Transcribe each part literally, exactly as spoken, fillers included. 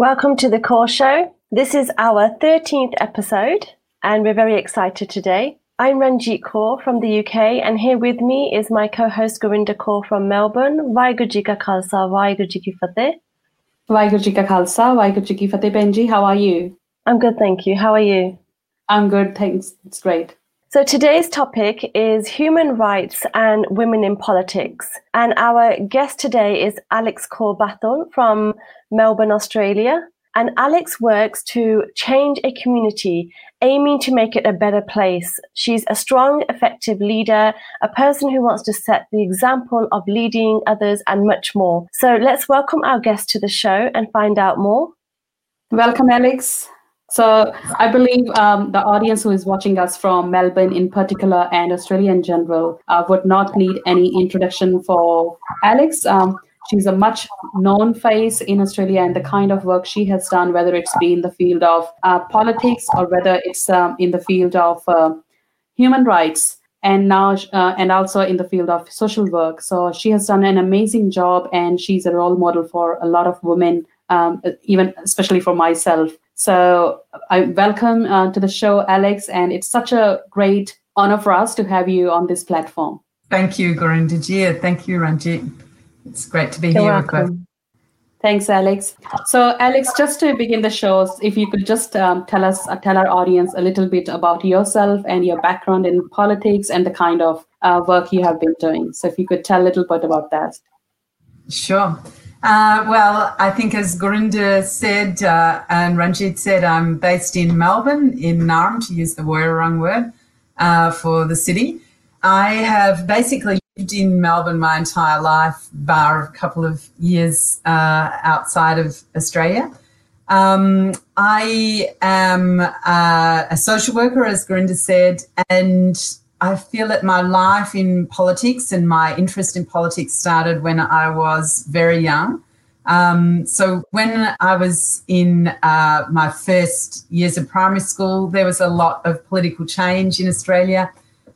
Welcome to The Kaur Show. This is our thirteenth episode and we're very excited today. I'm Ranjit Kaur from the U K and here with me is my co-host Gurinder Kaur from Melbourne. Waheguru Ji Ka Khalsa, Waheguru Ji Ki Fateh. Waheguru Ji Ka Khalsa, Waheguru Ji Ki Fateh. Benji, how are you? I'm good, thank you. How are you? I'm good, thanks. It's great. So today's topic is human rights and women in politics. And our guest today is Alex Kaur Bhathal from Melbourne, Australia. And Alex works to change a community, aiming to make it a better place. She's a strong, effective leader, a person who wants to set the example of leading others and much more. So let's welcome our guest to the show and find out more. Welcome, Alex. So I believe um, the audience who is watching us from Melbourne in particular and Australia in general uh, would not need any introduction for Alex. Um, she's a much known face in Australia and the kind of work she has done, whether it's been in the field of uh, politics or whether it's um, in the field of uh, human rights and now uh, and also in the field of social work. So she has done an amazing job and she's a role model for a lot of women, um, even especially for myself. So I welcome uh, to the show, Alex, and it's such a great honor for us to have you on this platform. Thank you, Gurinder Ji. Thank you, Ranjit. It's great to be You're here welcome. with you. Thanks, Alex. So, Alex, just to begin the show, if you could just um, tell us, uh, tell our audience a little bit about yourself and your background in politics and the kind of uh, work you have been doing. So if you could tell a little bit about that. Sure. Uh, well, I think as Gurinder said uh, and Ranjit said, I'm based in Melbourne, in Narm, to use the Woiwurrung word, uh, for the city. I have basically lived in Melbourne my entire life, bar a couple of years uh, outside of Australia. Um, I am uh, a social worker, as Gurinder said, and I feel that my life in politics and my interest in politics started when I was very young. Um, so when I was in uh, my first years of primary school, there was a lot of political change in Australia.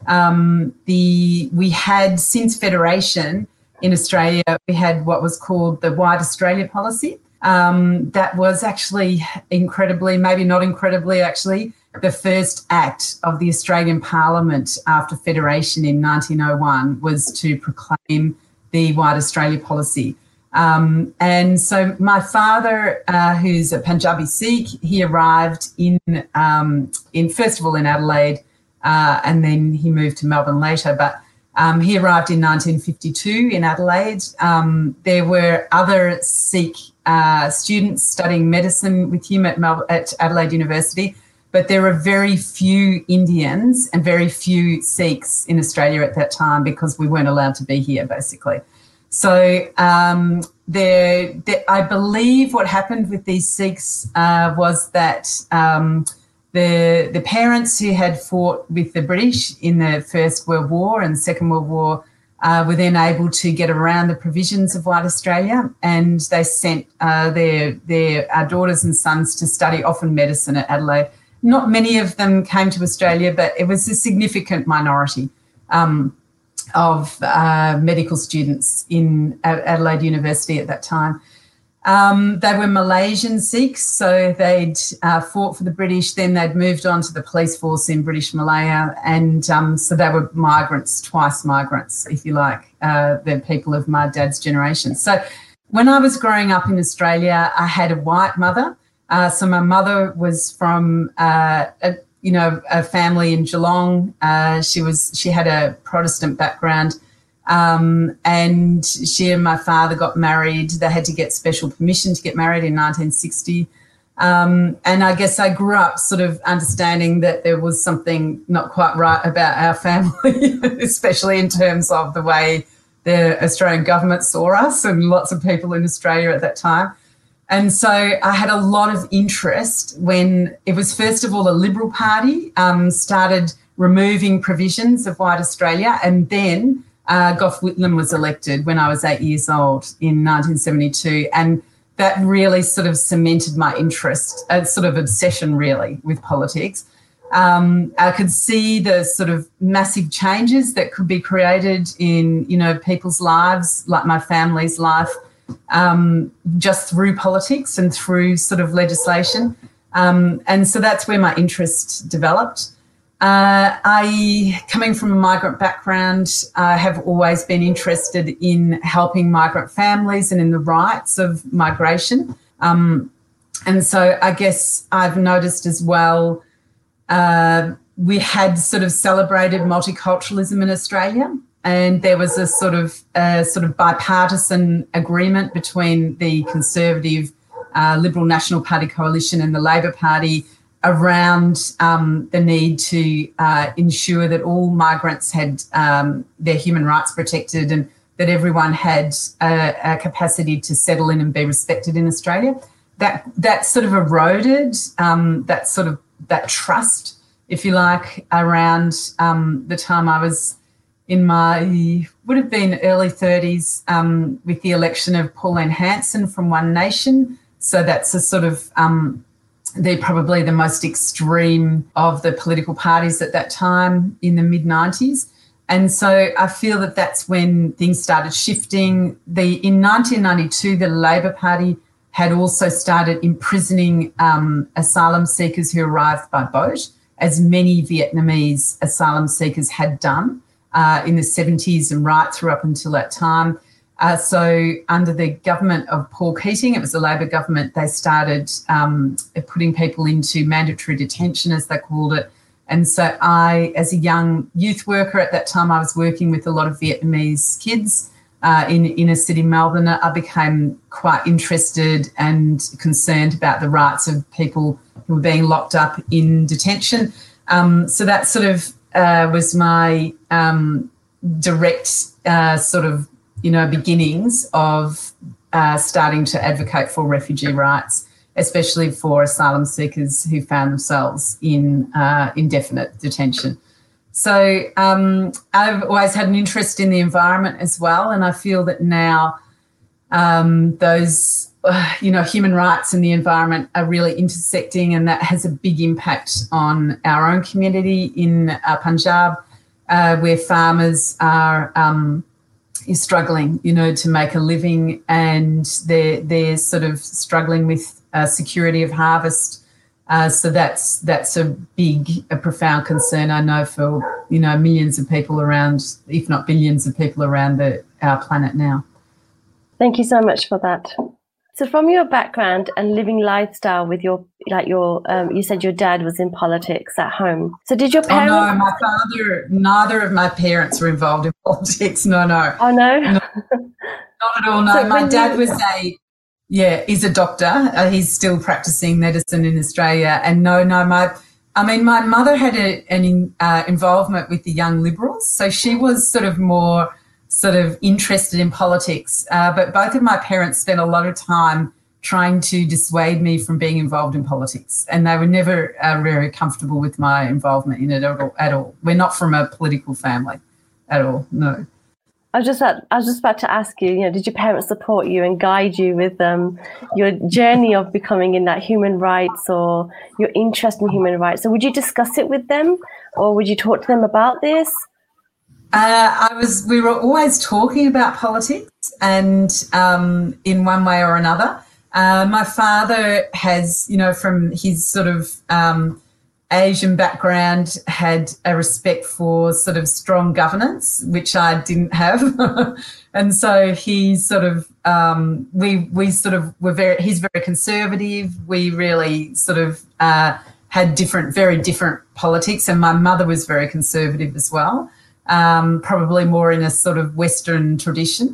Um, the we had, since Federation in Australia, we had what was called the White Australia policy. Um, that was actually incredibly, maybe not incredibly actually, the first act of the Australian Parliament after Federation in nineteen oh one was to proclaim the White Australia policy. Um, and so my father, uh, who's a Punjabi Sikh, he arrived in, um, in first of all in Adelaide uh, and then he moved to Melbourne later. But um, he arrived in nineteen fifty-two in Adelaide. Um, there were other Sikh uh, students studying medicine with him at, Mel- at Adelaide University. But there were very few Indians and very few Sikhs in Australia at that time because we weren't allowed to be here, basically. So um, there, there, I believe what happened with these Sikhs uh, was that um, the the parents who had fought with the British in the First World War and Second World War uh, were then able to get around the provisions of White Australia, and they sent uh, their their our daughters and sons to study, often medicine, at Adelaide. Not many of them came to Australia, but it was a significant minority um, of uh, medical students in Adelaide University at that time. Um, they were Malaysian Sikhs, so they'd uh, fought for the British, then they'd moved on to the police force in British Malaya, and um, so they were migrants, twice migrants, if you like, uh, the people of my dad's generation. So when I was growing up in Australia, I had a white mother. Uh, so my mother was from, uh, a, you know, a family in Geelong. Uh, she was she had a Protestant background, um, and she and my father got married. They had to get special permission to get married in nineteen sixty. Um, and I guess I grew up sort of understanding that there was something not quite right about our family, especially in terms of the way the Australian government saw us and lots of people in Australia at that time. And so I had a lot of interest when it was, first of all, the Liberal Party um, started removing provisions of White Australia, and then uh, Gough Whitlam was elected when I was eight years old in nineteen seventy-two, and that really sort of cemented my interest, a sort of obsession really with politics. Um, I could see the sort of massive changes that could be created in, you know, people's lives, like my family's life, um, just through politics and through sort of legislation. Um, and so that's where my interest developed. Uh, I, coming from a migrant background, I uh, have always been interested in helping migrant families and in the rights of migration. Um, and so I guess I've noticed as well, uh, we had sort of celebrated multiculturalism in Australia, and there was a sort of a sort of bipartisan agreement between the Conservative, uh, Liberal National Party coalition and the Labor Party around um, the need to uh, ensure that all migrants had um, their human rights protected and that everyone had a, a capacity to settle in and be respected in Australia. That that sort of eroded um, that sort of that trust, if you like, around um, the time I was in my, would have been early thirties, um, with the election of Pauline Hanson from One Nation. So that's a sort of... Um, They're probably the most extreme of the political parties at that time in the mid nineties. And so I feel that that's when things started shifting. The, in nineteen ninety-two, the Labor Party had also started imprisoning um, asylum seekers who arrived by boat, as many Vietnamese asylum seekers had done uh, in the seventies and right through up until that time. Uh, so under the government of Paul Keating, it was the Labor government, they started um, putting people into mandatory detention, as they called it. And so I, as a young youth worker at that time, I was working with a lot of Vietnamese kids uh, in inner city Melbourne. I became quite interested and concerned about the rights of people who were being locked up in detention. Um, so that sort of uh, was my um, direct uh, sort of, you know, beginnings of uh, starting to advocate for refugee rights, especially for asylum seekers who found themselves in uh, indefinite detention. So um, I've always had an interest in the environment as well, and I feel that now um, those, uh, you know, human rights and the environment are really intersecting, and that has a big impact on our own community in uh, Punjab, uh, where farmers are... Um, is struggling, you know, to make a living, and they're, they're sort of struggling with uh, security of harvest. Uh, so that's that's a big, a profound concern, I know, for, you know, millions of people around, if not billions of people around the, our planet now. Thank you so much for that. So from your background and living lifestyle with your, like your, um, you said your dad was in politics at home. So did your parents? Oh no, my father, neither of my parents were involved in politics. No, no. Oh no? No, not at all, no. So my dad you... was a, yeah, he's a doctor. Uh, he's still practicing medicine in Australia. And no, no, my, I mean, my mother had a, an in, uh, involvement with the Young Liberals. So she was sort of more, sort of interested in politics, uh, but both of my parents spent a lot of time trying to dissuade me from being involved in politics, and they were never uh, very comfortable with my involvement in it at all, at all. We're not from a political family at all, no. I was just about, I was just about to ask you, you know, did your parents support you and guide you with um, your journey of becoming in that human rights or your interest in human rights? So would you discuss it with them, or would you talk to them about this? Uh, I was. We were always talking about politics, and um, in one way or another, uh, my father has, you know, from his sort of um, Asian background, had a respect for sort of strong governance, which I didn't have, and so he sort of um, we we sort of were very. He's very conservative. We really sort of uh, had different, very different politics, and my mother was very conservative as well. Um, probably more in a sort of Western tradition.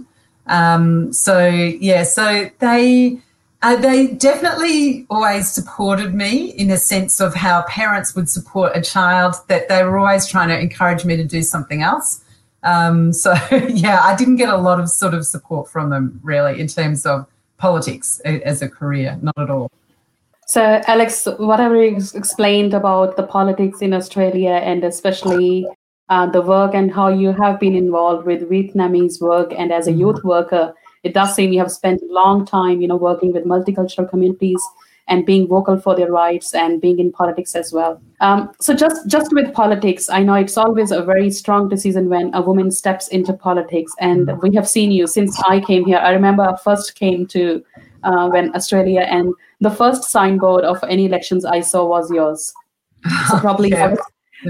Um, so, yeah, so they uh, they definitely always supported me in the sense of how parents would support a child, that they were always trying to encourage me to do something else. Um, so, yeah, I didn't get a lot of sort of support from them really in terms of politics as a career, not at all. So, Alex, whatever you explained about the politics in Australia and especially... Uh, the work and how you have been involved with Vietnamese work and as a youth worker, it does seem you have spent a long time, you know, working with multicultural communities and being vocal for their rights and being in politics as well. Um, so just, just with politics, I know it's always a very strong decision when a woman steps into politics. And we have seen you since I came here. I remember I first came to uh, when Australia, and the first signboard of any elections I saw was yours. So probably okay. I was,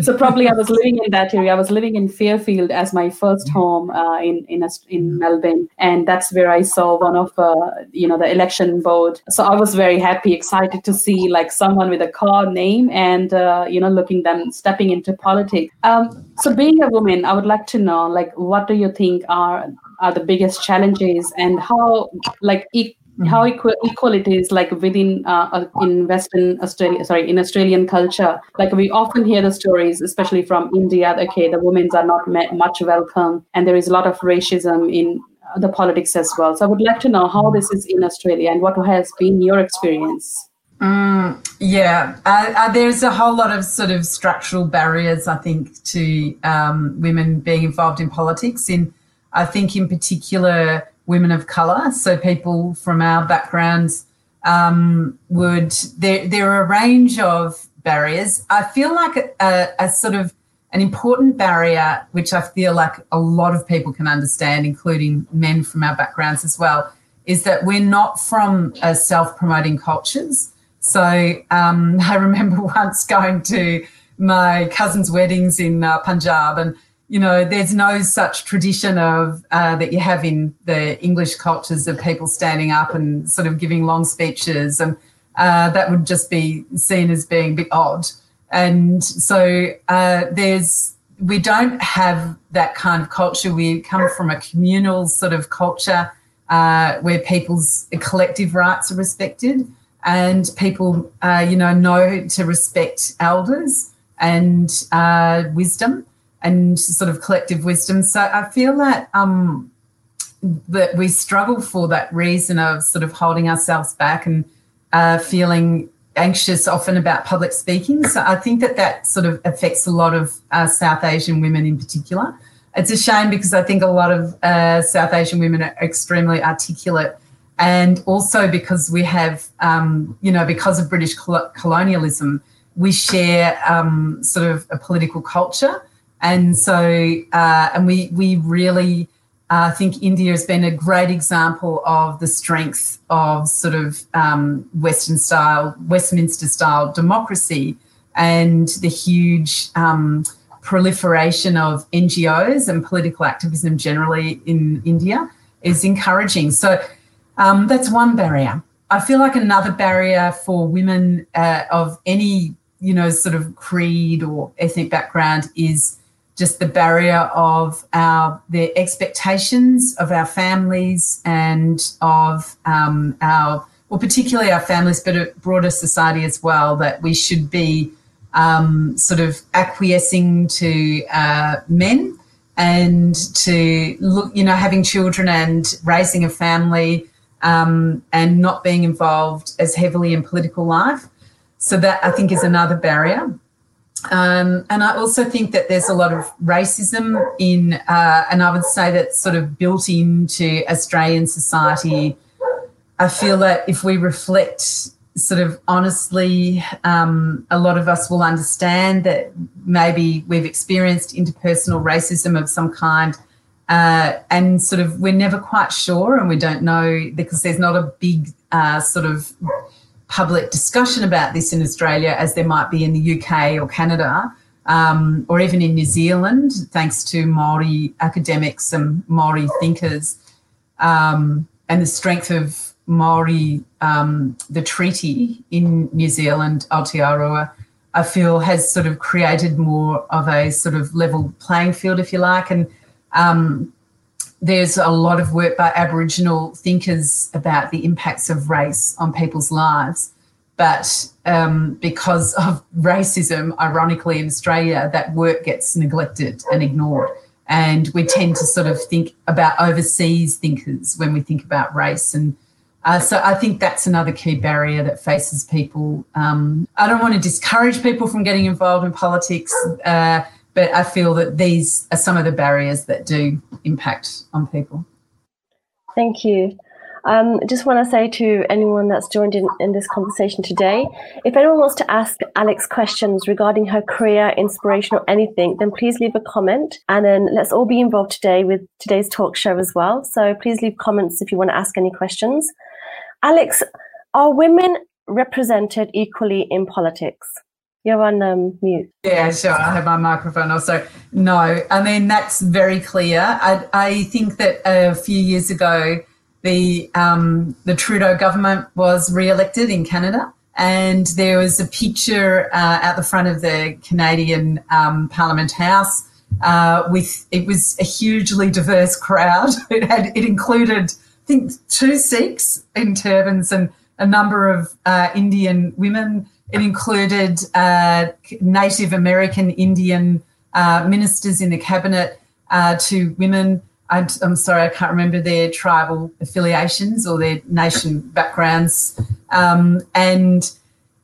so probably I was living in that area. I was living in Fairfield as my first home uh, in in in Melbourne, and that's where I saw one of uh, you know the election board. So I was very happy, excited to see like someone with a car name and uh, you know looking them stepping into politics. Um, so being a woman, I would like to know like what do you think are are the biggest challenges, and how like it. How equal, equal it is, like within uh, in Western Australia, sorry, in Australian culture. Like we often hear the stories, especially from India. Okay, the women are not met, much welcome, and there is a lot of racism in the politics as well. So I would like to know how this is in Australia and what has been your experience. Mm, yeah, uh, uh, there's a whole lot of sort of structural barriers, I think, to um, women being involved in politics. In I think, in particular, women of colour, so people from our backgrounds um, would, there there are a range of barriers. I feel like a, a, a sort of an important barrier, which I feel like a lot of people can understand, including men from our backgrounds as well, is that we're not from uh, self-promoting cultures. So um, I remember once going to my cousin's weddings in uh, Punjab, and you know, there's no such tradition of uh, that you have in the English cultures of people standing up and sort of giving long speeches, and uh, that would just be seen as being a bit odd. And so uh, there's we don't have that kind of culture. We come from a communal sort of culture uh, where people's collective rights are respected, and people, uh, you know, know to respect elders and uh, wisdom. And sort of collective wisdom. So I feel that um, that we struggle for that reason of sort of holding ourselves back and uh, feeling anxious often about public speaking. So I think that that sort of affects a lot of uh, South Asian women in particular. It's a shame because I think a lot of uh, South Asian women are extremely articulate, and also because we have, um, you know, because of British col- colonialism, we share um, sort of a political culture. And so, uh, and we we really, I uh, think India has been a great example of the strength of sort of um, Western style, Westminster style democracy, and the huge um, proliferation of N G Os and political activism generally in India is encouraging. So um, that's one barrier. I feel like another barrier for women uh, of any, you know, sort of creed or ethnic background is just the barrier of our the expectations of our families and of um, our, well, particularly our families, but broader society as well, that we should be um, sort of acquiescing to uh, men and to look, you know, having children and raising a family um, and not being involved as heavily in political life. So that I think is another barrier. Um, and I also think that there's a lot of racism in, uh, and I would say that's sort of built into Australian society. I feel that if we reflect sort of honestly, um, a lot of us will understand that maybe we've experienced interpersonal racism of some kind, uh, and sort of we're never quite sure, and we don't know because there's not a big uh, sort of public discussion about this in Australia as there might be in the U K or Canada, um, or even in New Zealand, thanks to Māori academics and Māori thinkers, um, and the strength of Māori, um, the treaty in New Zealand, Aotearoa, I feel has sort of created more of a sort of level playing field, if you like, and um, there's a lot of work by Aboriginal thinkers about the impacts of race on people's lives. But um, because of racism, ironically, in Australia, that work gets neglected and ignored. And we tend to sort of think about overseas thinkers when we think about race. And uh, so I think that's another key barrier that faces people. Um, I don't want to discourage people from getting involved in politics, uh, but I feel that these are some of the barriers that do impact on people. Thank you. Um, just want to say to anyone that's joined in, in this conversation today, if anyone wants to ask Alex questions regarding her career, inspiration or anything, then please leave a comment, and then let's all be involved today with today's talk show as well. So please leave comments if you want to ask any questions. Alex, are women represented equally in politics? You're on um, mute. Yeah, sure. I have my microphone also. No, I mean, that's very clear. I, I think that a few years ago, the um, the Trudeau government was re-elected in Canada, and there was a picture uh, out the front of the Canadian um, Parliament House uh, with, it was a hugely diverse crowd. It had, it included, I think, two Sikhs in turbans and a number of uh, Indian women. It included uh, Native American Indian uh, ministers in the cabinet, uh, two women. I'm, I'm sorry, I can't remember their tribal affiliations or their nation backgrounds. Um, and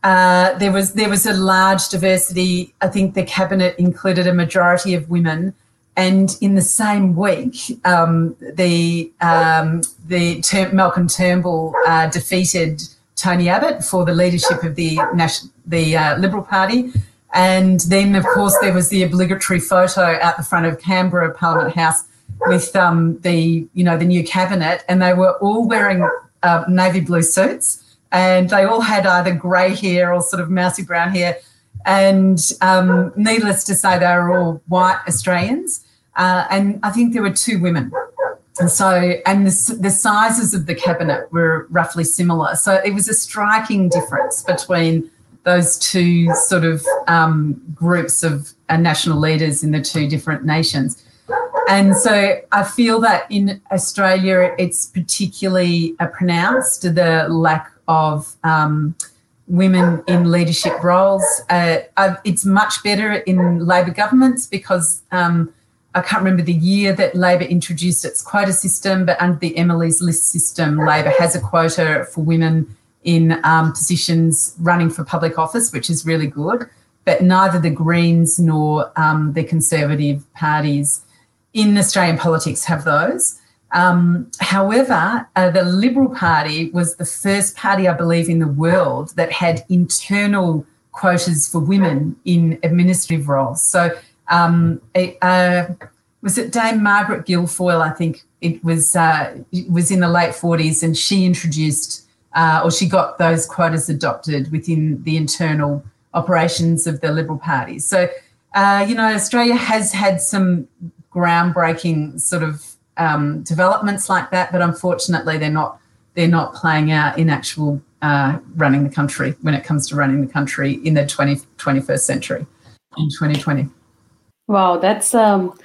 uh, there was there was a large diversity. I think the cabinet included a majority of women. And in the same week, um, the um, the Tur- Malcolm Turnbull uh, defeated Tony Abbott for the leadership of the National, the uh, Liberal Party. And then, of course, there was the obligatory photo out the front of Canberra Parliament House with um, the, you know, the new cabinet, and they were all wearing uh, navy blue suits, and they all had either grey hair or sort of mousy brown hair, and um, needless to say, they were all white Australians, uh, and I think there were two women, and so and the, the sizes of the cabinet were roughly similar, so it was a striking difference between those two sort of um, groups of uh, national leaders in the two different nations. And so I feel that in Australia it's particularly pronounced, the lack of um, women in leadership roles. Uh, it's much better in Labor governments because um, I can't remember the year that Labor introduced its quota system, but under the Emily's List system, Labor has a quota for women in um, positions running for public office, which is really good, but neither the Greens nor um, the Conservative parties in Australian politics have those. Um, however, uh, the Liberal Party was the first party, I believe, in the world that had internal quotas for women in administrative roles. So um, it, uh, was it Dame Margaret Guilfoyle, I think it was, uh, it was in the late forties, and she introduced uh, or she got those quotas adopted within the internal operations of the Liberal Party. So, uh, you know, Australia has had some groundbreaking sort of um, developments like that, but unfortunately they're not they're not playing out in actual uh, running the country when it comes to running the country in the twentieth, twenty-first century, in twenty twenty. Wow, that's um,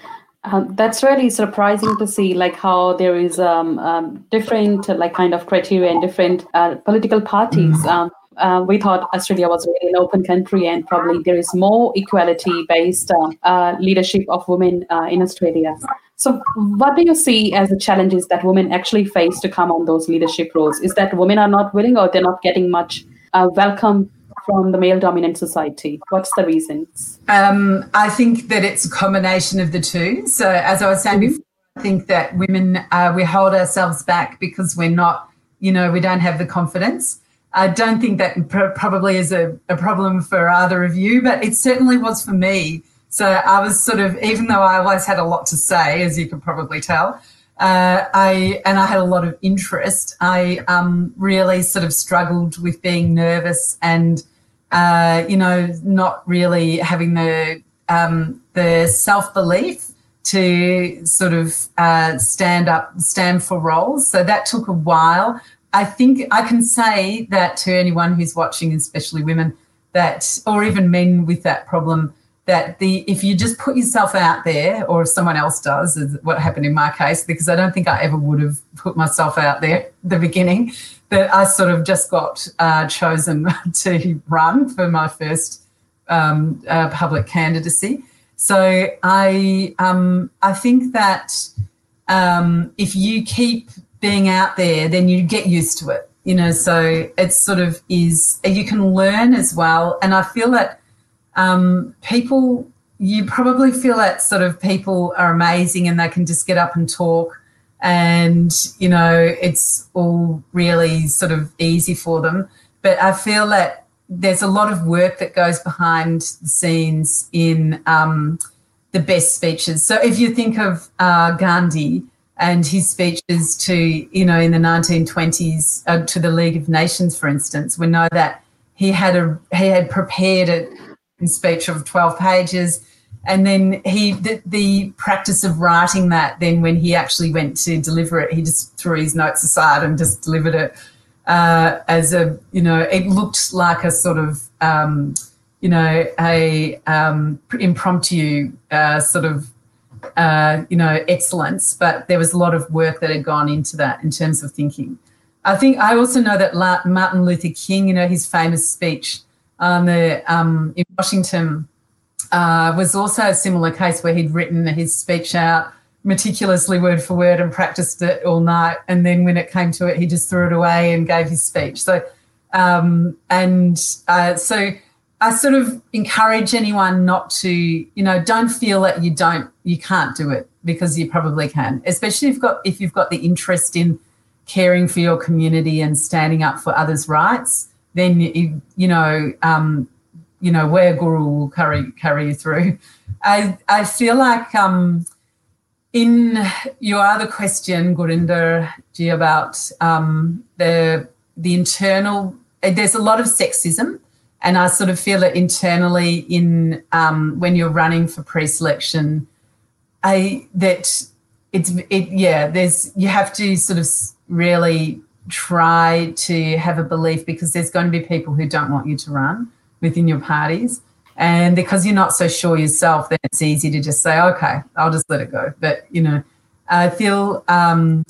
uh, that's really surprising to see, like how there is um, um, different like kind of criteria and different uh, political parties. Mm-hmm. Um, Uh, we thought Australia was really an open country and probably there is more equality-based uh, uh, leadership of women uh, in Australia. So what do you see as the challenges that women actually face to come on those leadership roles? Is that women are not willing, or they're not getting much uh, welcome from the male-dominant society? What's the reasons? Um, I think that it's a combination of the two. So as I was saying before, I think that women, uh, we hold ourselves back because we're not, you know, we don't have the confidence. I don't think that probably is a, a problem for either of you, but it certainly was for me. So I was sort of, even though I always had a lot to say, as you can probably tell, uh, I and I had a lot of interest, I um, really sort of struggled with being nervous and, uh, you know, not really having the um, the self-belief to sort of uh, stand up, stand for roles. So that took a while. I think I can say that to anyone who's watching, especially women, that, or even men with that problem, that the if you just put yourself out there, or if someone else does, is what happened in my case, because I don't think I ever would have put myself out there at the beginning, that I sort of just got uh, chosen to run for my first um, uh, public candidacy. So I um, I think that um, if you keep being out there, then you get used to it, you know, so it's sort of is, you can learn as well. And I feel that um, people, you probably feel that sort of people are amazing and they can just get up and talk and, you know, it's all really sort of easy for them. But I feel that there's a lot of work that goes behind the scenes in um, the best speeches. So if you think of uh, Gandhi and his speeches to, you know, in the nineteen twenties uh, to the League of Nations, for instance, we know that he had a he had prepared a speech of twelve pages, and then he the, the practice of writing that, then when he actually went to deliver it, he just threw his notes aside and just delivered it. Uh, as a, you know, it looked like a sort of, um, you know, a um, impromptu uh, sort of, uh, you know, excellence, but there was a lot of work that had gone into that in terms of thinking. I think I also know that La- Martin Luther King, you know, his famous speech on the, um, in Washington uh, was also a similar case where he'd written his speech out meticulously word for word and practiced it all night, and then when it came to it he just threw it away and gave his speech. So um and uh so I sort of encourage anyone not to, you know, don't feel that you don't you can't do it, because you probably can, especially if you've got if you've got the interest in caring for your community and standing up for others' rights. Then you, you know um you know where Guru will carry carry you through. I I feel like um in your other question, Gurinder Ji, about um, the the internal, there's a lot of sexism, and I sort of feel it internally in um, when you're running for pre-selection. I that it's it yeah. There's you have to sort of really try to have a belief, because there's going to be people who don't want you to run within your parties. And because you're not so sure yourself, then it's easy to just say, okay, I'll just let it go. But, you know, I feel um,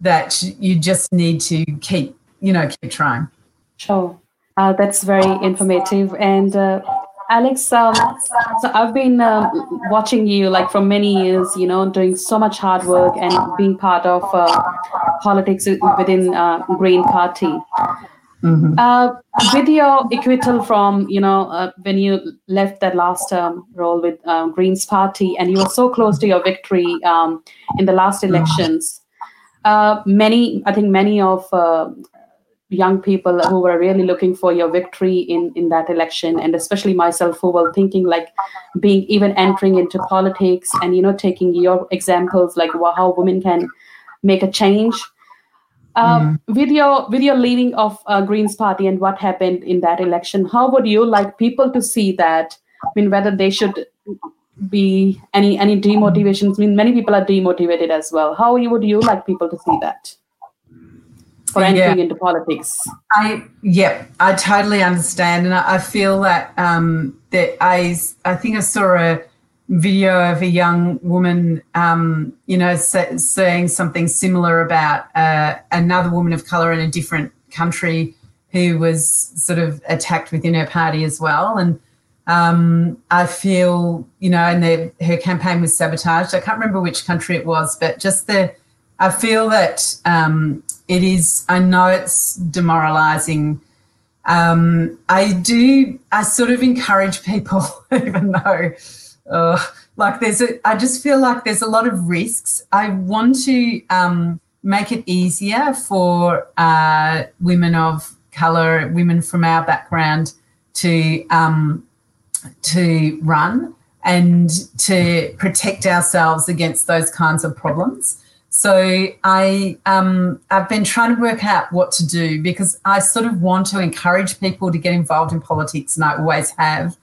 that you just need to keep, you know, keep trying. Sure. Uh, that's very informative. And uh, Alex, um, so I've been uh, watching you like for many years, you know, doing so much hard work and being part of uh, politics within uh, Green Party. Mm-hmm. Uh, with your acquittal from, you know, uh, when you left that last term role with uh, Greens Party, and you were so close to your victory um, in the last elections, uh, many, I think many of uh, young people who were really looking for your victory in, in that election, and especially myself, who were thinking like being even entering into politics and, you know, taking your examples like how women can make a change. Um, mm-hmm. With your with your leaving of uh, Greens Party and what happened in that election, how would you like people to see that? I mean, whether they should be any any demotivations. I mean, many people are demotivated as well. How you, would you like people to see that for entering yeah. into politics? I yeah, I totally understand, and I, I feel that um, that I I think I saw a video of a young woman, um, you know, sa- saying something similar about uh, another woman of colour in a different country who was sort of attacked within her party as well. And um, I feel, you know, and the, her campaign was sabotaged. I can't remember which country it was, but just the, I feel that um, it is, I know it's demoralising. Um, I do, I sort of encourage people, even though Uh, like there's a, I just feel like there's a lot of risks. I want to um, make it easier for uh, women of colour, women from our background to um, to run and to protect ourselves against those kinds of problems. So I, um, I've been trying to work out what to do, because I sort of want to encourage people to get involved in politics, and I always have.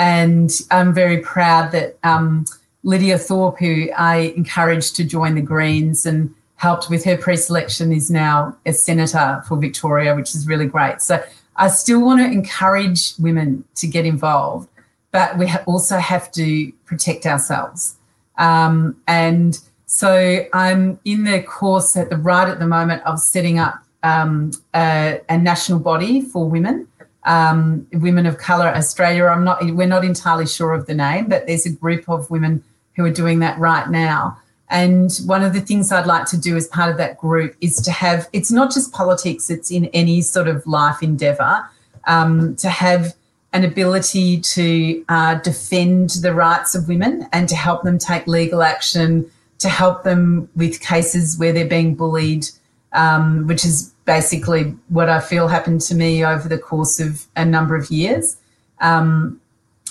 And I'm very proud that um, Lydia Thorpe, who I encouraged to join the Greens and helped with her pre-selection, is now a senator for Victoria, which is really great. So I still want to encourage women to get involved, but we ha- also have to protect ourselves. Um, and so I'm in the course at the right at the moment of setting up um, a, a national body for women. Um, Women of Colour Australia. I'm not. We're not entirely sure of the name, but there's a group of women who are doing that right now. And one of the things I'd like to do as part of that group is to have. It's not just politics. It's in any sort of life endeavour, um, to have an ability to uh, defend the rights of women and to help them take legal action, to help them with cases where they're being bullied, um, which is basically what I feel happened to me over the course of a number of years. Um,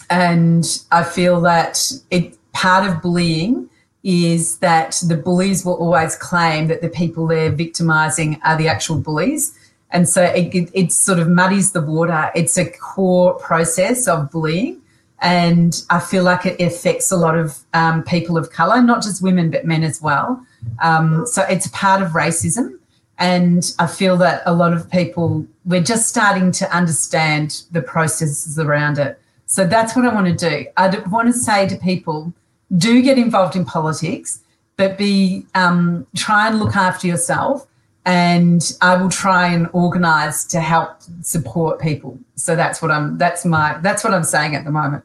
and I feel that it part of bullying is that the bullies will always claim that the people they're victimising are the actual bullies. And so it, it, it sort of muddies the water. It's a core process of bullying. And I feel like it affects a lot of um, people of colour, not just women but men as well. Um, so it's part of racism. And I feel that a lot of people, we're just starting to understand the processes around it. So that's what I want to do. I want to say to people, do get involved in politics, but be um, try and look after yourself. And I will try and organise to help support people. So that's what I'm. That's my. That's what I'm saying at the moment.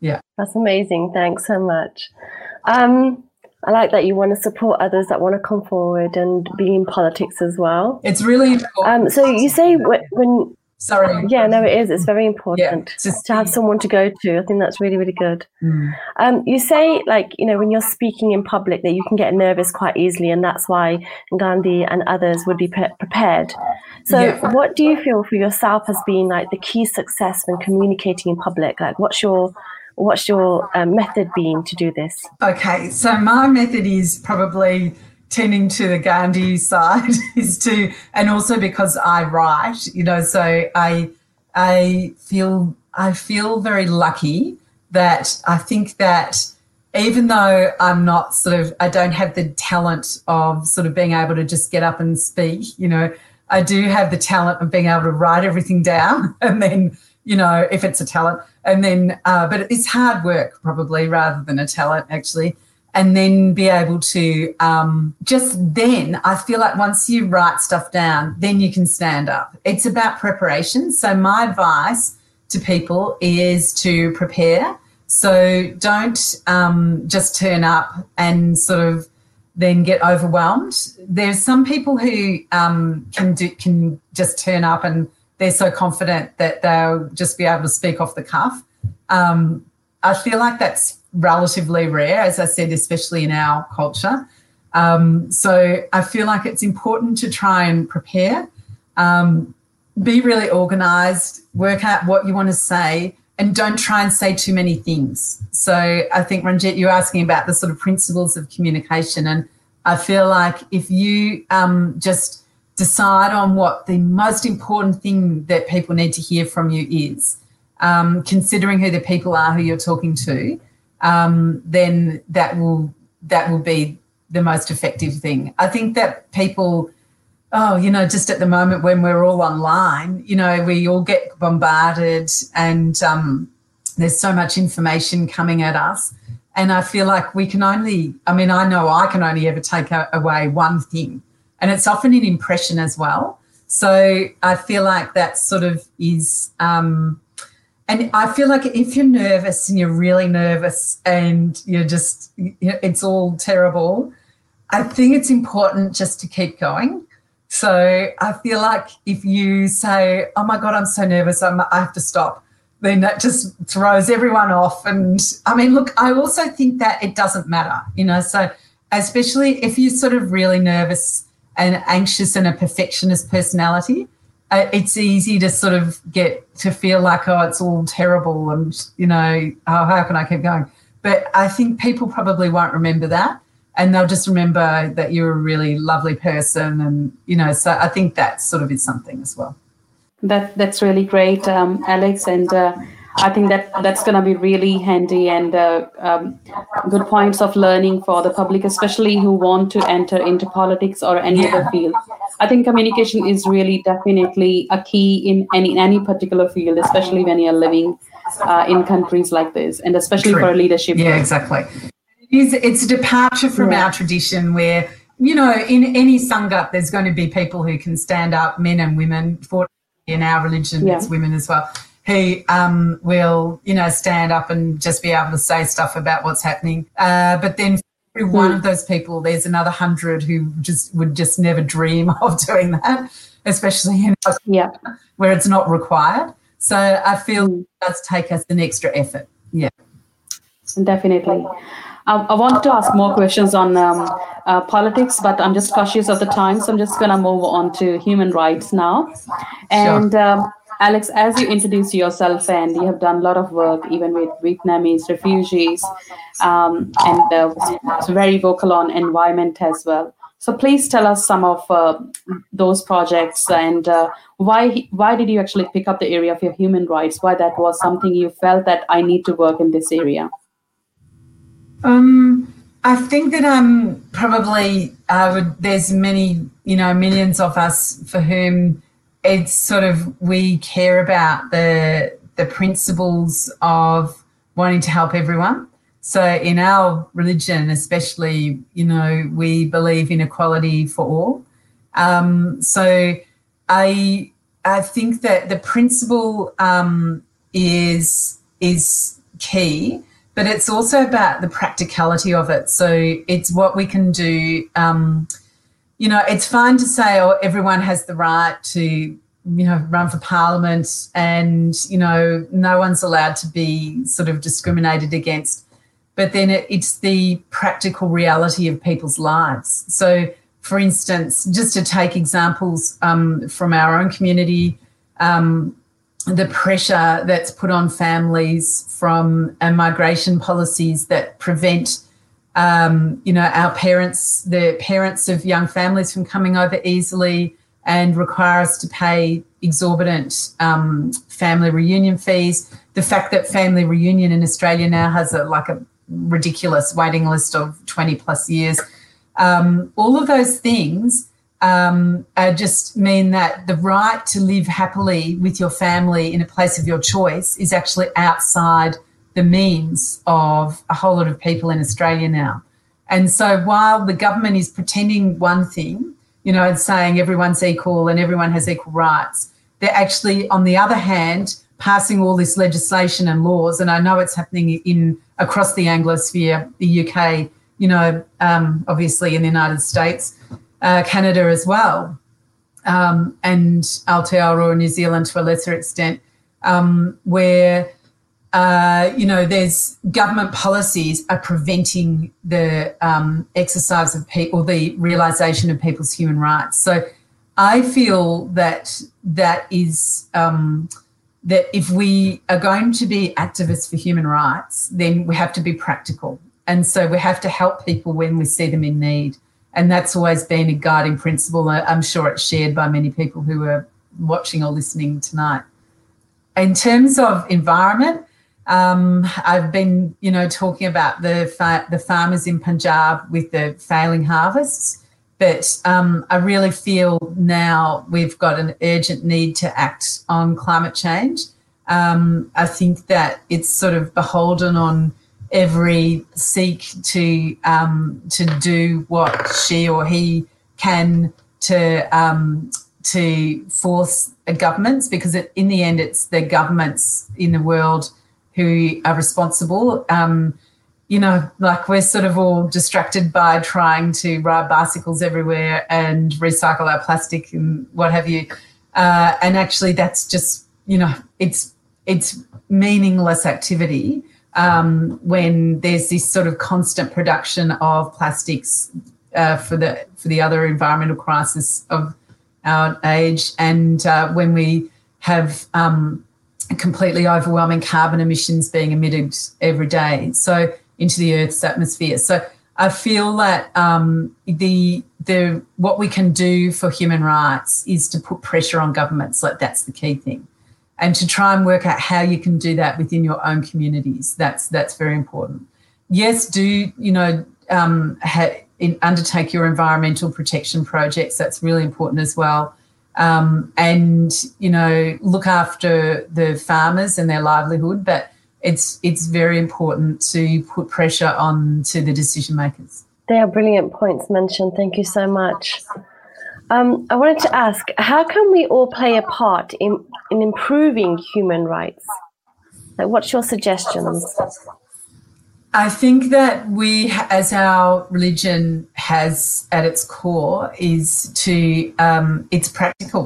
Yeah, that's amazing. Thanks so much. Um, I like that you want to support others that want to come forward and be in politics as well. It's really important. Um, so you say when. when Sorry. Yeah, no, it is. It's very important yeah, just, to have someone to go to. I think that's really, really good. Mm. Um, you say, like, you know, when you're speaking in public that you can get nervous quite easily, and that's why Gandhi and others would be pre- prepared. So yeah. What do you feel for yourself has been, like, the key success when communicating in public? Like, what's your what's your um, method been to do this? Okay, so my method is probably tending to the Gandhi side is to, and also because I write, you know, so I, I feel, I feel very lucky that I think that even though I'm not sort of, I don't have the talent of sort of being able to just get up and speak, you know, I do have the talent of being able to write everything down and then, you know, if it's a talent and then, uh, but it's hard work probably rather than a talent actually. And then be able to um, just then I feel like once you write stuff down, then you can stand up. It's about preparation. So my advice to people is to prepare. So don't um, just turn up and sort of then get overwhelmed. There's some people who um, can do, can just turn up and they're so confident that they'll just be able to speak off the cuff. Um, I feel like that's relatively rare, as I said, especially in our culture. Um, so I feel like it's important to try and prepare, um, be really organised, work out what you want to say and don't try and say too many things. So I think, Ranjit, you're asking about the sort of principles of communication, and I feel like if you um, just decide on what the most important thing that people need to hear from you is, um, considering who the people are who you're talking to, Um, then that will that will be the most effective thing. I think that people, oh, you know, just at the moment when we're all online, you know, we all get bombarded and um, there's so much information coming at us, and I feel like we can only, I mean, I know I can only ever take a, away one thing, and it's often an impression as well. So I feel like that sort of is... Um, And I feel like if you're nervous and you're really nervous and you're just, it's all terrible, I think it's important just to keep going. So I feel like if you say, oh, my God, I'm so nervous, I'm, I have to stop, then that just throws everyone off. And, I mean, look, I also think that it doesn't matter, you know, so especially if you're sort of really nervous and anxious and a perfectionist personality, it's easy to sort of get to feel like, oh, it's all terrible and, you know, oh, how can I keep going? But I think people probably won't remember that, and they'll just remember that you're a really lovely person and, you know, so I think that sort of is something as well. That That's really great, um, Alex, and uh, I think that that's going to be really handy and uh, um, good points of learning for the public, especially who want to enter into politics or any yeah. other field. I think communication is really definitely a key in any any particular field, especially when you're living uh, in countries like this, and especially True. for leadership. Yeah, exactly. It is, it's a departure from yeah. our tradition where, you know, in any Sangat there's going to be people who can stand up, men and women, for in our religion yeah. it's women as well, who um, will, you know, stand up and just be able to say stuff about what's happening. Uh, but then every one of those people, there's another hundred who just would just never dream of doing that, especially in yeah. where it's not required. So I feel it does take us an extra effort. Yeah, definitely. I, I want to ask more questions on um, uh, politics, but I'm just cautious of the time, so I'm just going to move on to human rights now. And sure. um, Alex, as you introduce yourself, and you have done a lot of work, even with Vietnamese refugees, um, and uh, was very vocal on environment as well. So please tell us some of uh, those projects, and uh, why why did you actually pick up the area of your human rights? Why that was something you felt that I need to work in this area? Um, I think that I'm probably uh, would, there's many, you know, millions of us for whom it's sort of we care about the the principles of wanting to help everyone. So in our religion especially, you know, we believe in equality for all. Um, so I I think that the principle um, is is key, but it's also about the practicality of it. So it's what we can do. Um, you know, it's fine to say, oh, everyone has the right to, you know, run for parliament and, you know, no one's allowed to be sort of discriminated against. But then it's the practical reality of people's lives. So, for instance, just to take examples um, from our own community, um, the pressure that's put on families from uh, migration policies that prevent, um, you know, our parents, the parents of young families from coming over easily and require us to pay exorbitant um, family reunion fees. The fact that family reunion in Australia now has a, like a ridiculous waiting list of twenty plus years. Um, all of those things um, are just mean that the right to live happily with your family in a place of your choice is actually outside the means of a whole lot of people in Australia now. And so while the government is pretending one thing, you know, and saying everyone's equal and everyone has equal rights, they're actually, on the other hand, passing all this legislation and laws, and I know it's happening in across the Anglosphere, the U K, you know, um, obviously in the United States, uh, Canada as well, um, and Aotearoa, New Zealand to a lesser extent, um, where, uh, you know, there's government policies are preventing the um, exercise of people, the realisation of people's human rights. So I feel that that is... Um, that if we are going to be activists for human rights, then we have to be practical. And so we have to help people when we see them in need. And that's always been a guiding principle. I'm sure it's shared by many people who are watching or listening tonight. In terms of environment, um, I've been, you know, talking about the fa- the farmers in Punjab with the failing harvests, but um, I really feel now we've got an urgent need to act on climate change. Um, I think that it's sort of beholden on every Sikh to um, to do what she or he can to um, to force governments, because it, in the end it's the governments in the world who are responsible. Um, You know, like we're sort of all distracted by trying to ride bicycles everywhere and recycle our plastic and what have you. Uh, and actually that's just, you know, it's it's meaningless activity um, when there's this sort of constant production of plastics uh, for the for the other environmental crisis of our age, and uh, when we have um, completely overwhelming carbon emissions being emitted every day. So into the Earth's atmosphere. So I feel that um, the the what we can do for human rights is to put pressure on governments. Like that's the key thing, and to try and work out how you can do that within your own communities. That's that's very important. Yes, do you know um, ha, in, undertake your environmental protection projects. That's really important as well, um, and you know look after the farmers and their livelihood, but. It's it's very important to put pressure on to the decision makers. They are brilliant points mentioned. Thank you so much. Um, I wanted to ask, how can we all play a part in, in improving human rights? Like, what's your suggestions? I think that we, as our religion has at its core, is to um, it's practical.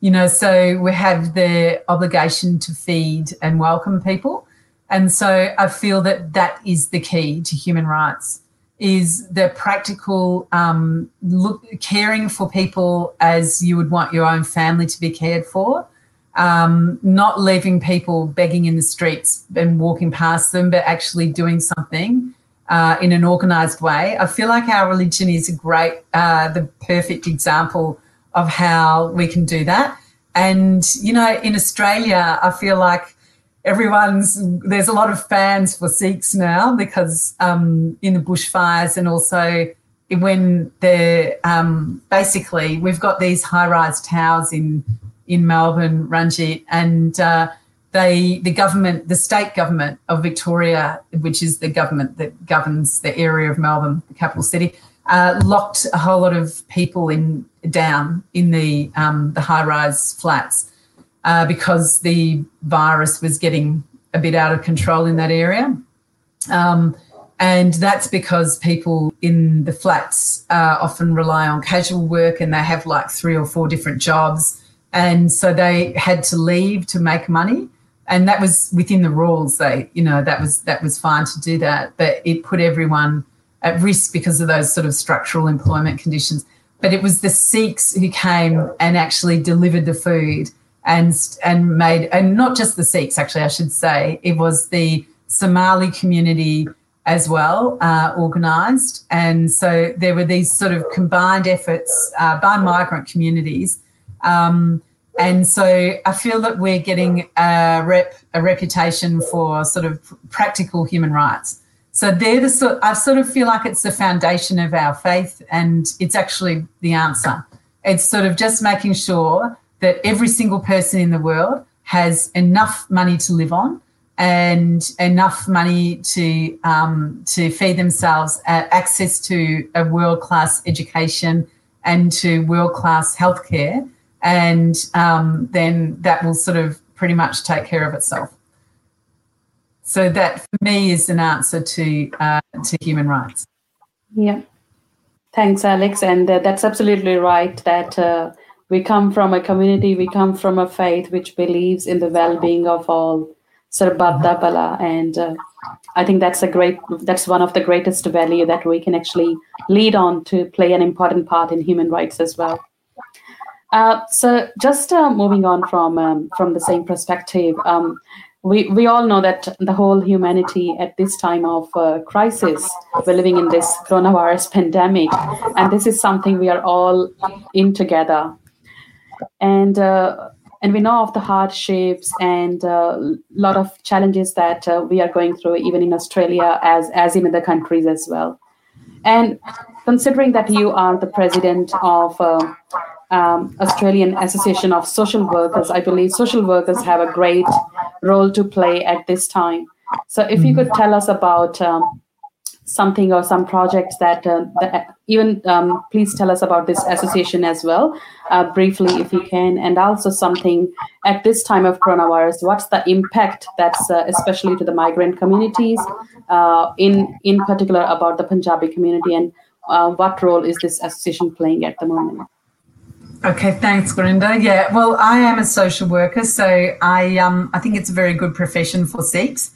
You know, so we have the obligation to feed and welcome people. And so I feel that that is the key to human rights, is the practical um, look, caring for people as you would want your own family to be cared for, um, not leaving people begging in the streets and walking past them, but actually doing something uh, in an organised way. I feel like our religion is a great, uh, the perfect example of how we can do that. And, you know, in Australia, I feel like Everyone's there's a lot of fans for Sikhs now because um, in the bushfires and also when they're um, basically we've got these high-rise towers in in Melbourne, Ranjit, and uh, they the government, the state government of Victoria, which is the government that governs the area of Melbourne, the capital city, uh, locked a whole lot of people in down in the um, the high-rise flats. Uh, because the virus was getting a bit out of control in that area. Um, and that's because people in the flats uh, often rely on casual work and they have like three or four different jobs. And so they had to leave to make money. And that was within the rules. They, you know, that was that was fine to do that. But it put everyone at risk because of those sort of structural employment conditions. But it was the Sikhs who came and actually delivered the food. And and made and not just the Sikhs, actually, I should say, it was the Somali community as well uh, organised, and so there were these sort of combined efforts uh, by migrant communities, um, and so I feel that we're getting a rep a reputation for sort of practical human rights. So they're the sort I sort of feel like it's the foundation of our faith, and it's actually the answer. It's sort of just making sure that every single person in the world has enough money to live on and enough money to um, to feed themselves, uh, access to a world-class education and to world-class healthcare, and um, then that will sort of pretty much take care of itself. So that, for me, is an answer to uh, to human rights. Yeah. Thanks, Alex. And uh, that's absolutely right that... Uh, We come from a community, we come from a faith which believes in the well-being of all, Sarbatta Bala. And uh, I think that's a great, that's one of the greatest value that we can actually lead on to play an important part in human rights as well. Uh, so just uh, moving on from um, from the same perspective, um, we, we all know that the whole humanity at this time of uh, crisis, we're living in this coronavirus pandemic, and this is something we are all in together. And uh, and we know of the hardships and a uh, lot of challenges that uh, we are going through, even in Australia as as in other countries as well. And considering that you are the president of uh, um, Australian Association of Social Workers, I believe social workers have a great role to play at this time. So if you could tell us about um, something or some projects that, uh, that even um, please tell us about this association as well, uh, briefly if you can, and also something at this time of coronavirus, what's the impact that's uh, especially to the migrant communities, uh, in in particular about the Punjabi community, and uh, what role is this association playing at the moment? Okay, thanks, Gurinder. Yeah, well, I am a social worker, so I um I think it's a very good profession for Sikhs.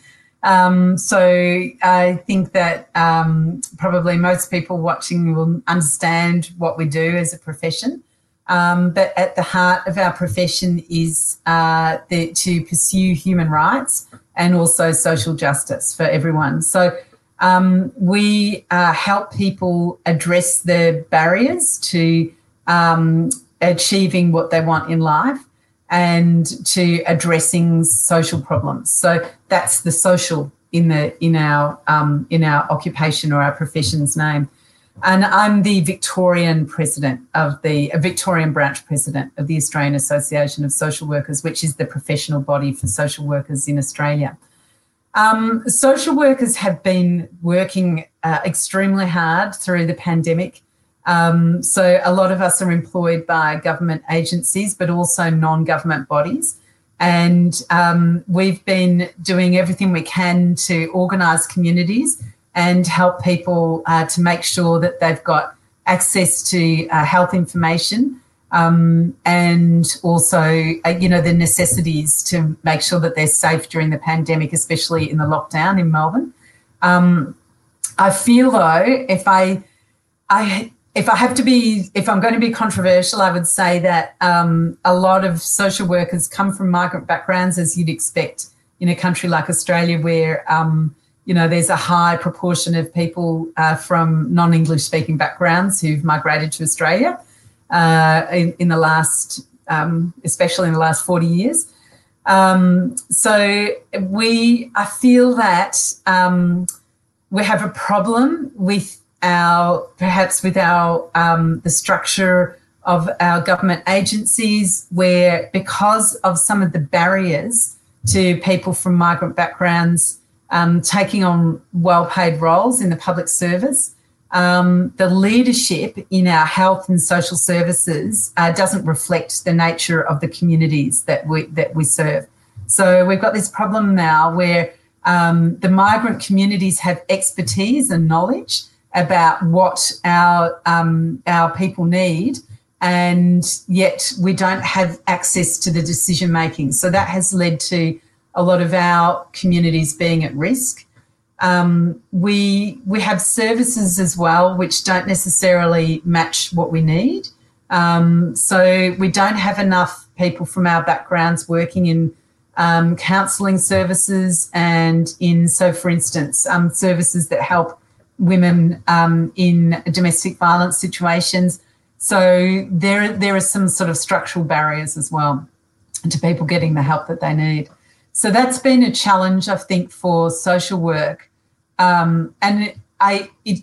Um, so I think that um, probably most people watching will understand what we do as a profession. Um, but at the heart of our profession is uh, the, to pursue human rights and also social justice for everyone. So um, we uh, help people address the barriers to um, achieving what they want in life, and to addressing social problems. So that's the social in the in our um, in our occupation or our profession's name. And I'm the Victorian president of the a Victorian branch president of the Australian Association of Social Workers, which is the professional body for social workers in Australia. Um, social workers have been working uh, extremely hard through the pandemic. Um, so a lot of us are employed by government agencies, but also non-government bodies. And um, we've been doing everything we can to organise communities and help people uh, to make sure that they've got access to uh, health information um, and also, uh, you know, the necessities to make sure that they're safe during the pandemic, especially in the lockdown in Melbourne. Um, I feel, though, if I, I, if I have to be, if I'm going to be controversial, I would say that um, a lot of social workers come from migrant backgrounds, as you'd expect in a country like Australia, where, um, you know, there's a high proportion of people uh, from non-English speaking backgrounds who've migrated to Australia uh, in, in the last, um, especially in the last forty years. Um, so we, I feel that um, we have a problem with our, perhaps with our, um, the structure of our government agencies, where because of some of the barriers to people from migrant backgrounds um, taking on well-paid roles in the public service, um, the leadership in our health and social services uh, doesn't reflect the nature of the communities that we, that we serve. So we've got this problem now where um, the migrant communities have expertise and knowledge about what our um, our people need, and yet we don't have access to the decision making. So that has led to a lot of our communities being at risk. Um, we we have services as well which don't necessarily match what we need. Um, so we don't have enough people from our backgrounds working in um, counselling services and in, so for instance, um, services that help women um, in domestic violence situations. So there, there are some sort of structural barriers as well to people getting the help that they need. So that's been a challenge, I think, for social work. Um, and I, it,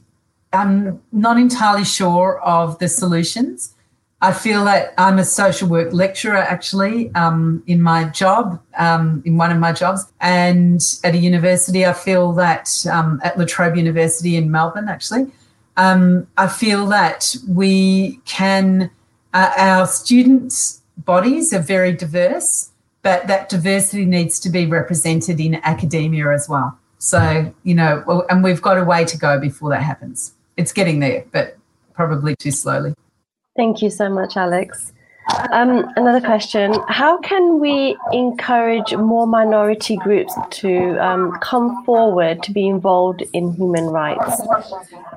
I'm not entirely sure of the solutions. I feel that I'm a social work lecturer, actually, um, in my job, um, in one of my jobs. And at a university, I feel that, um, at La Trobe University in Melbourne, actually, um, I feel that we can, uh, our students' bodies are very diverse, but that diversity needs to be represented in academia as well. So, you know, and we've got a way to go before that happens. It's getting there, but probably too slowly. Thank you so much, Alex. Um, another question, how can we encourage more minority groups to um, come forward to be involved in human rights?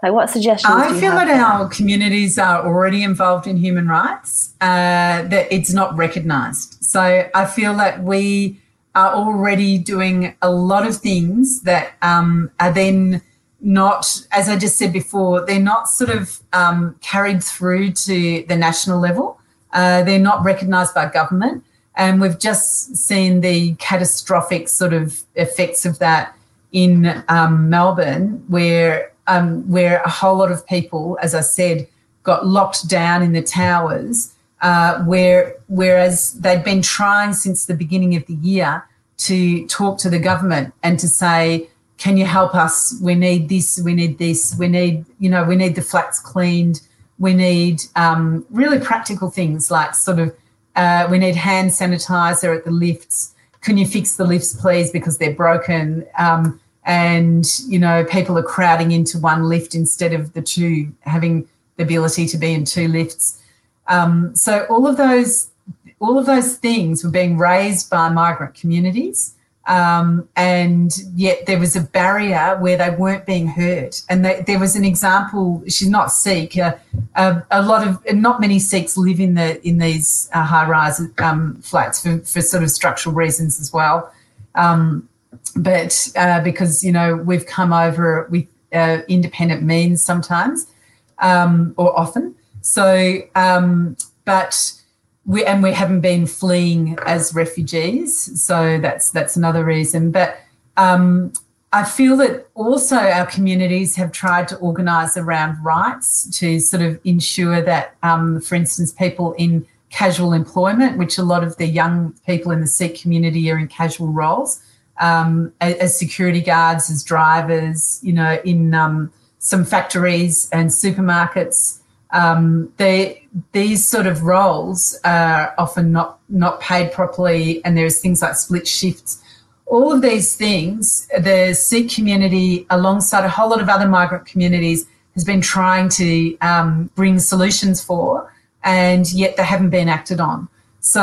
Like, what suggestions I do you feel have that there? Our communities are already involved in human rights, uh, that it's not recognised. So I feel that we are already doing a lot of things that um, are then not, as I just said before, they're not sort of um, carried through to the national level. Uh, they're not recognised by government. And we've just seen the catastrophic sort of effects of that in um, Melbourne, where, um, where a whole lot of people, as I said, got locked down in the towers, uh, where whereas they'd been trying since the beginning of the year to talk to the government and to say, can you help us? We need this, we need this, we need, you know, we need the flats cleaned. We need um, really practical things like sort of, uh, we need hand sanitizer at the lifts. Can you fix the lifts, please, because they're broken? Um, and, you know, people are crowding into one lift instead of the two, having the ability to be in two lifts. Um, so all of those, all of those things were being raised by migrant communities. Um, and yet there was a barrier where they weren't being heard. And they, there was an example. She's not Sikh. Uh, uh, a lot of not many Sikhs live in the in these uh, high-rise um, flats for, for sort of structural reasons as well. Um, but uh, because you know we've come over with uh, independent means sometimes um, or often. So, um, but. We, and we haven't been fleeing as refugees, so that's that's another reason. But um, I feel that also our communities have tried to organise around rights to sort of ensure that, um, for instance, people in casual employment, which a lot of the young people in the Sikh community are in casual roles, um, as security guards, as drivers, you know, in um, some factories and supermarkets. Um, they, these sort of roles are often not, not paid properly, and there's things like split shifts. All of these things, the Sikh community, alongside a whole lot of other migrant communities, has been trying to um, bring solutions for, and yet they haven't been acted on. So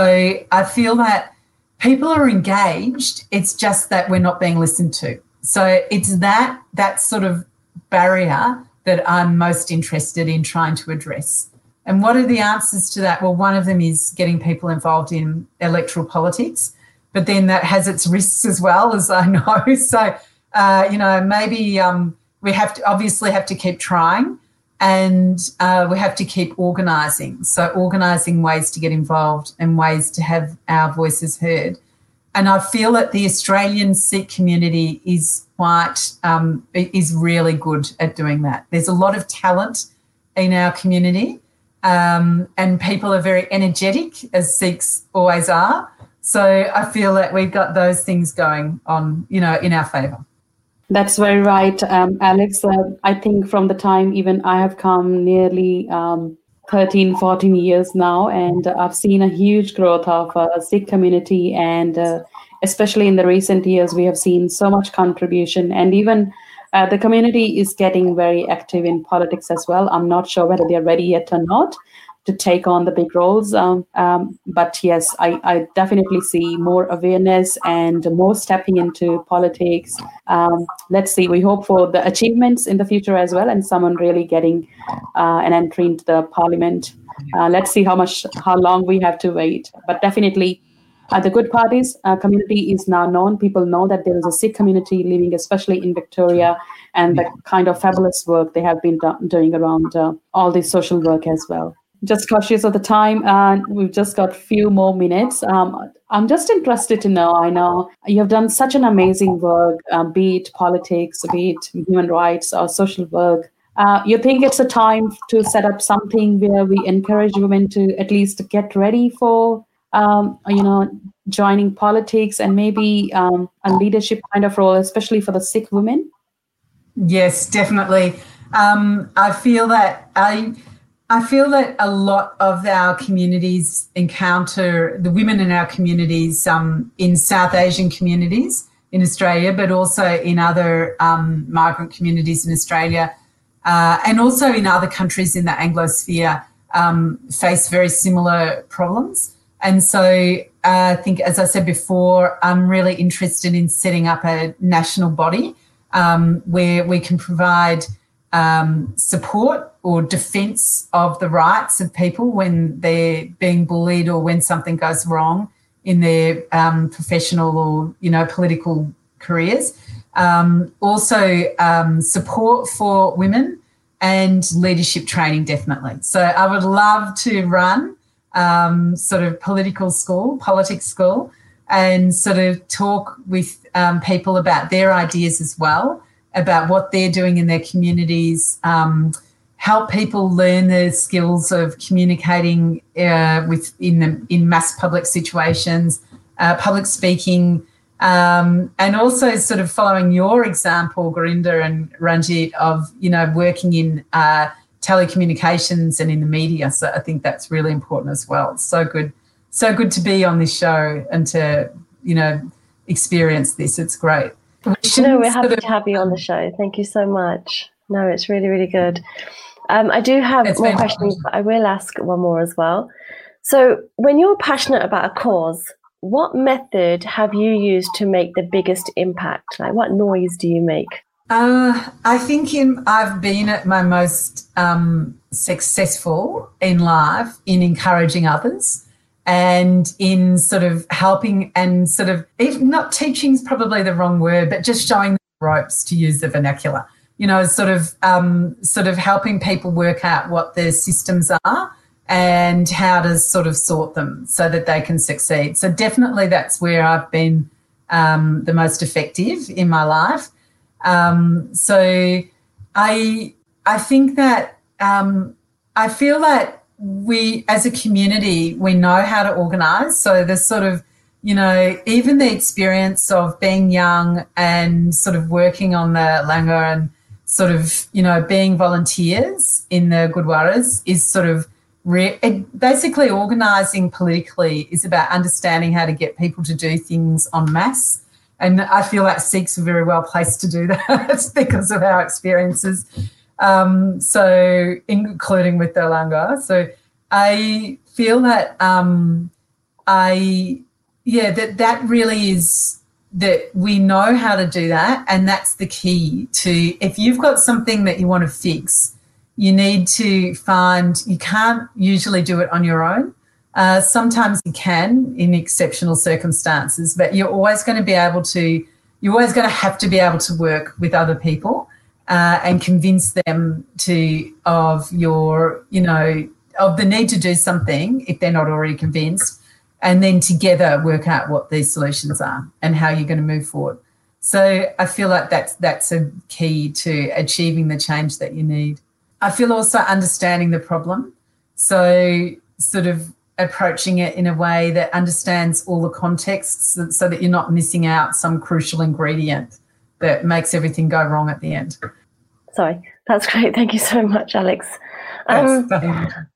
I feel that people are engaged, it's just that we're not being listened to. So it's that that sort of barrier that I'm most interested in trying to address. And what are the answers to that? Well, one of them is getting people involved in electoral politics, but then that has its risks as well, as I know. So, uh, you know, maybe um, we have to obviously have to keep trying, and uh, we have to keep organising. So organising ways to get involved and ways to have our voices heard. And I feel that the Australian Sikh community is quite, um, is really good at doing that. There's a lot of talent in our community, um, and people are very energetic, as Sikhs always are. So I feel that we've got those things going on, you know, in our favour. That's very right, um, Alex. Uh, I think from the time even I have come nearly um, thirteen, fourteen years now, and uh, I've seen a huge growth of uh, Sikh community, and uh, especially in the recent years, we have seen so much contribution, and even uh, the community is getting very active in politics as well. I'm not sure whether they're ready yet or not to take on the big roles. Um, um, but yes, I, I definitely see more awareness and more stepping into politics. Um, let's see, we hope for the achievements in the future as well, and someone really getting uh, an entry into the parliament. Uh, let's see how much, how long we have to wait. But definitely uh, the good part is uh, community is now known. People know that there is a Sikh community living, especially in Victoria, and the kind of fabulous work they have been do- doing around uh, all this social work as well. Just cautious of the time, and uh, we've just got a few more minutes. Um, I'm just interested to know, I know you have done such an amazing work, uh, be it politics, be it human rights or social work. Uh, you think it's a time to set up something where we encourage women to at least get ready for, um, you know, joining politics and maybe um, a leadership kind of role, especially for the Sikh women? Yes, definitely. Um, I feel that I... I feel that a lot of our communities encounter, the women in our communities, um, in South Asian communities in Australia, but also in other um, migrant communities in Australia, uh, and also in other countries in the Anglosphere, um, face very similar problems. And so I think, as I said before, I'm really interested in setting up a national body um, where we can provide um, support or defence of the rights of people when they're being bullied or when something goes wrong in their um, professional or, you know, political careers. Um, also um, support for women and leadership training, definitely. So I would love to run um, sort of political school, politics school, and sort of talk with um, people about their ideas as well, about what they're doing in their communities, um help people learn the skills of communicating uh, with in the in mass public situations, uh, public speaking, um, and also sort of following your example, Gurinder and Ranjit, of, you know, working in uh, telecommunications and in the media. So I think that's really important as well. It's so good, so good to be on this show and to, you know, experience this. It's great. We no, we're happy of- to have you on the show. Thank you so much. No, it's really, really good. Um, I do have it's more questions, fun. But I will ask one more as well. So when you're passionate about a cause, what method have you used to make the biggest impact? Like, what noise do you make? Uh, I think in, I've been at my most um, successful in life in encouraging others and in sort of helping and sort of, if not teaching is probably the wrong word, but just showing the ropes, to use the vernacular. You know, sort of um, sort of helping people work out what their systems are and how to sort of sort them so that they can succeed. So definitely that's where I've been um, the most effective in my life. Um, so I I think that um, I feel that we as a community, we know how to organise. So the sort of, you know, even the experience of being young and sort of working on the langar and sort of, you know, being volunteers in the Gurdwaras is sort of re- basically organising politically is about understanding how to get people to do things en masse. And I feel like Sikhs are very well placed to do that because of our experiences, um, so including with the langar. So I feel that um, I, yeah, that that really is, that we know how to do that, and that's the key to, if you've got something that you want to fix, you need to find, you can't usually do it on your own. Uh, sometimes you can in exceptional circumstances, but you're always going to be able to, you're always going to have to be able to work with other people uh, and convince them to, of your, you know, of the need to do something if they're not already convinced, and then together work out what these solutions are and how you're going to move forward. So I feel like that's, that's a key to achieving the change that you need. I feel also understanding the problem. So sort of approaching it in a way that understands all the contexts so that you're not missing out some crucial ingredient that makes everything go wrong at the end. Sorry, that's great. Thank you so much, Alex. Um,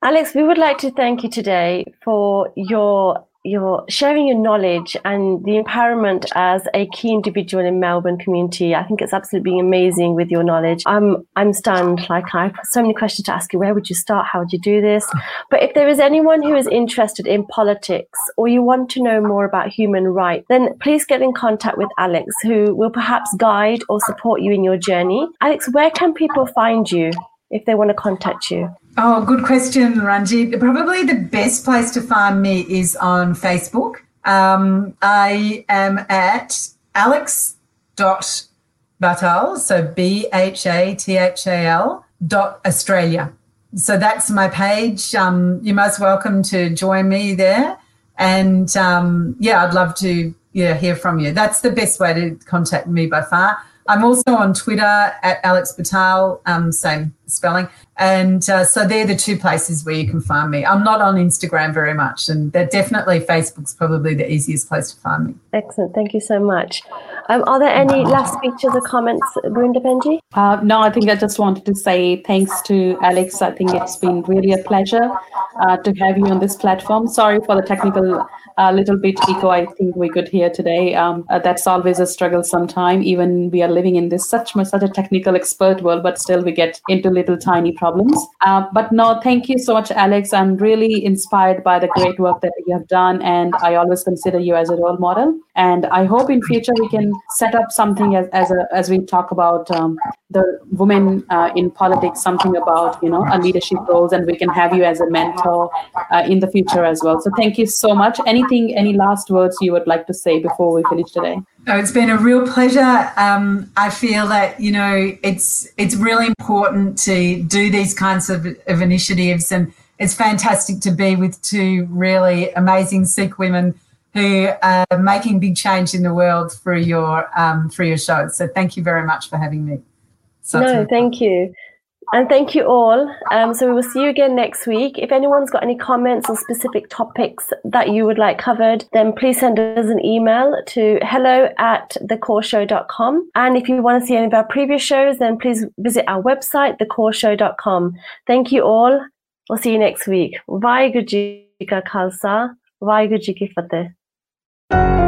Alex, we would like to thank you today for your your sharing your knowledge and the empowerment as a key individual in Melbourne community. I think it's absolutely amazing with your knowledge. I'm I'm stunned. Like, I've got so many questions to ask you. Where would you start? How would you do this? But if there is anyone who is interested in politics, or you want to know more about human rights, then please get in contact with Alex, who will perhaps guide or support you in your journey. Alex, where can people find you if they want to contact you? Oh, good question, Ranjit. Probably the best place to find me is on Facebook. Um, I am at alex dot bhathal, so B H A T H A L, dot Australia. So that's my page. Um, you're most welcome to join me there. And, um, yeah, I'd love to yeah, hear from you. That's the best way to contact me by far. I'm also on Twitter at Alex Bhathal, um, same spelling. And uh, so they're the two places where you can find me. I'm not on Instagram very much, and definitely Facebook's probably the easiest place to find me. Excellent. Thank you so much. Um, are there any last speeches or comments, Gurinder Benji? Uh, no, I think I just wanted to say thanks to Alex. I think it's been really a pleasure uh, to have you on this platform. Sorry for the technical A little bit echo, I think we could hear today. Um, uh, that's always a struggle sometime. Even we are living in this such such a technical expert world, but still we get into little tiny problems. Uh, but no, thank you so much, Alex. I'm really inspired by the great work that you have done, and I always consider you as a role model. And I hope in future we can set up something as as, a, as we talk about um, the women uh, in politics, something about you know our leadership roles, and we can have you as a mentor uh, in the future as well. So thank you so much. Any Any last words you would like to say before we finish today? Oh, it's been a real pleasure. Um, I feel that, you know, it's it's really important to do these kinds of, of initiatives, and it's fantastic to be with two really amazing Sikh women who are making big change in the world through your, um, through your show. So thank you very much for having me. So no, thank you. And thank you all. Um, so we will see you again next week. If anyone's got any comments or specific topics that you would like covered, then please send us an email to hello at the core show dot com. And if you want to see any of our previous shows, then please visit our website, the core show dot com. Thank you all. We'll see you next week. Waheguru Ji Ka Khalsa, Waheguru Ji Ki Fateh.